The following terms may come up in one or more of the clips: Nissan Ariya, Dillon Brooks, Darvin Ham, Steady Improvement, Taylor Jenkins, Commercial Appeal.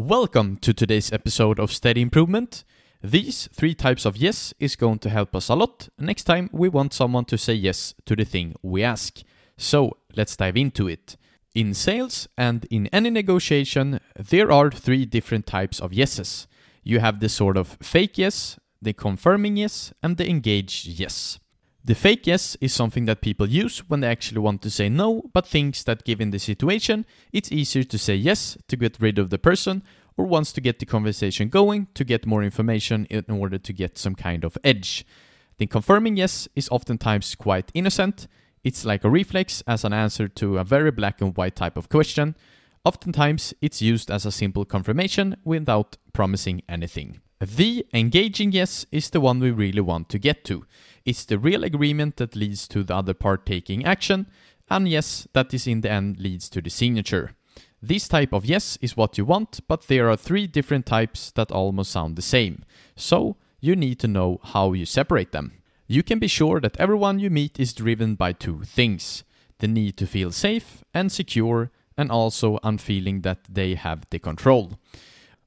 Welcome to today's episode of Steady Improvement. These three types of yes is going to help us a lot. Next time we want someone to say yes to the thing we ask. So let's dive into it. In sales and in any negotiation, there are three different types of yeses. You have the sort of fake yes, the confirming yes, and the engaged yes. The fake yes is something that people use when they actually want to say no, but thinks that given the situation, it's easier to say yes to get rid of the person or wants to get the conversation going to get more information in order to get some kind of edge. The confirming yes is oftentimes quite innocent. It's like a reflex as an answer to a very black and white type of question. Oftentimes, it's used as a simple confirmation without promising anything. The engaging yes is the one we really want to get to. It's the real agreement that leads to the other part taking action, and yes, that is in the end leads to the signature. This type of yes is what you want, but there are three different types that almost sound the same. So you need to know how you separate them. You can be sure that everyone you meet is driven by two things: the need to feel safe and secure, and also a feeling that they have the control.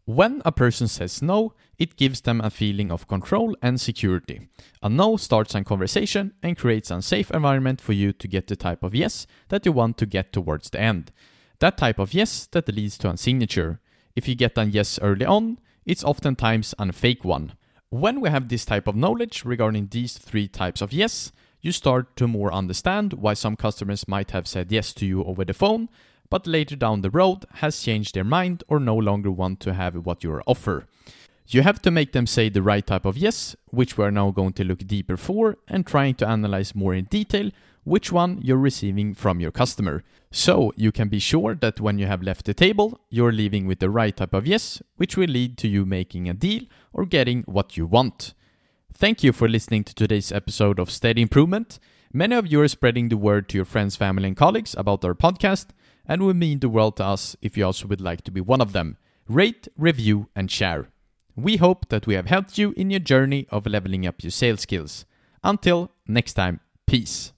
When a person says no, it gives them a feeling of control and security. A no starts a conversation and creates a safe environment for you to get the type of yes that you want to get towards the end. That type of yes that leads to a signature. If you get a yes early on, it's oftentimes a fake one. When we have this type of knowledge regarding these three types of yes, you start to more understand why some customers might have said yes to you over the phone, but later down the road has changed their mind or no longer want to have what you offer. You have to make them say the right type of yes, which we are now going to look deeper for and trying to analyze more in detail which one you're receiving from your customer. So you can be sure that when you have left the table, you're leaving with the right type of yes, which will lead to you making a deal or getting what you want. Thank you for listening to today's episode of Steady Improvement. Many of you are spreading the word to your friends, family, and colleagues about our podcast, and will mean the world to us if you also would like to be one of them. Rate, review, and share. We hope that we have helped you in your journey of leveling up your sales skills. Until next time, peace.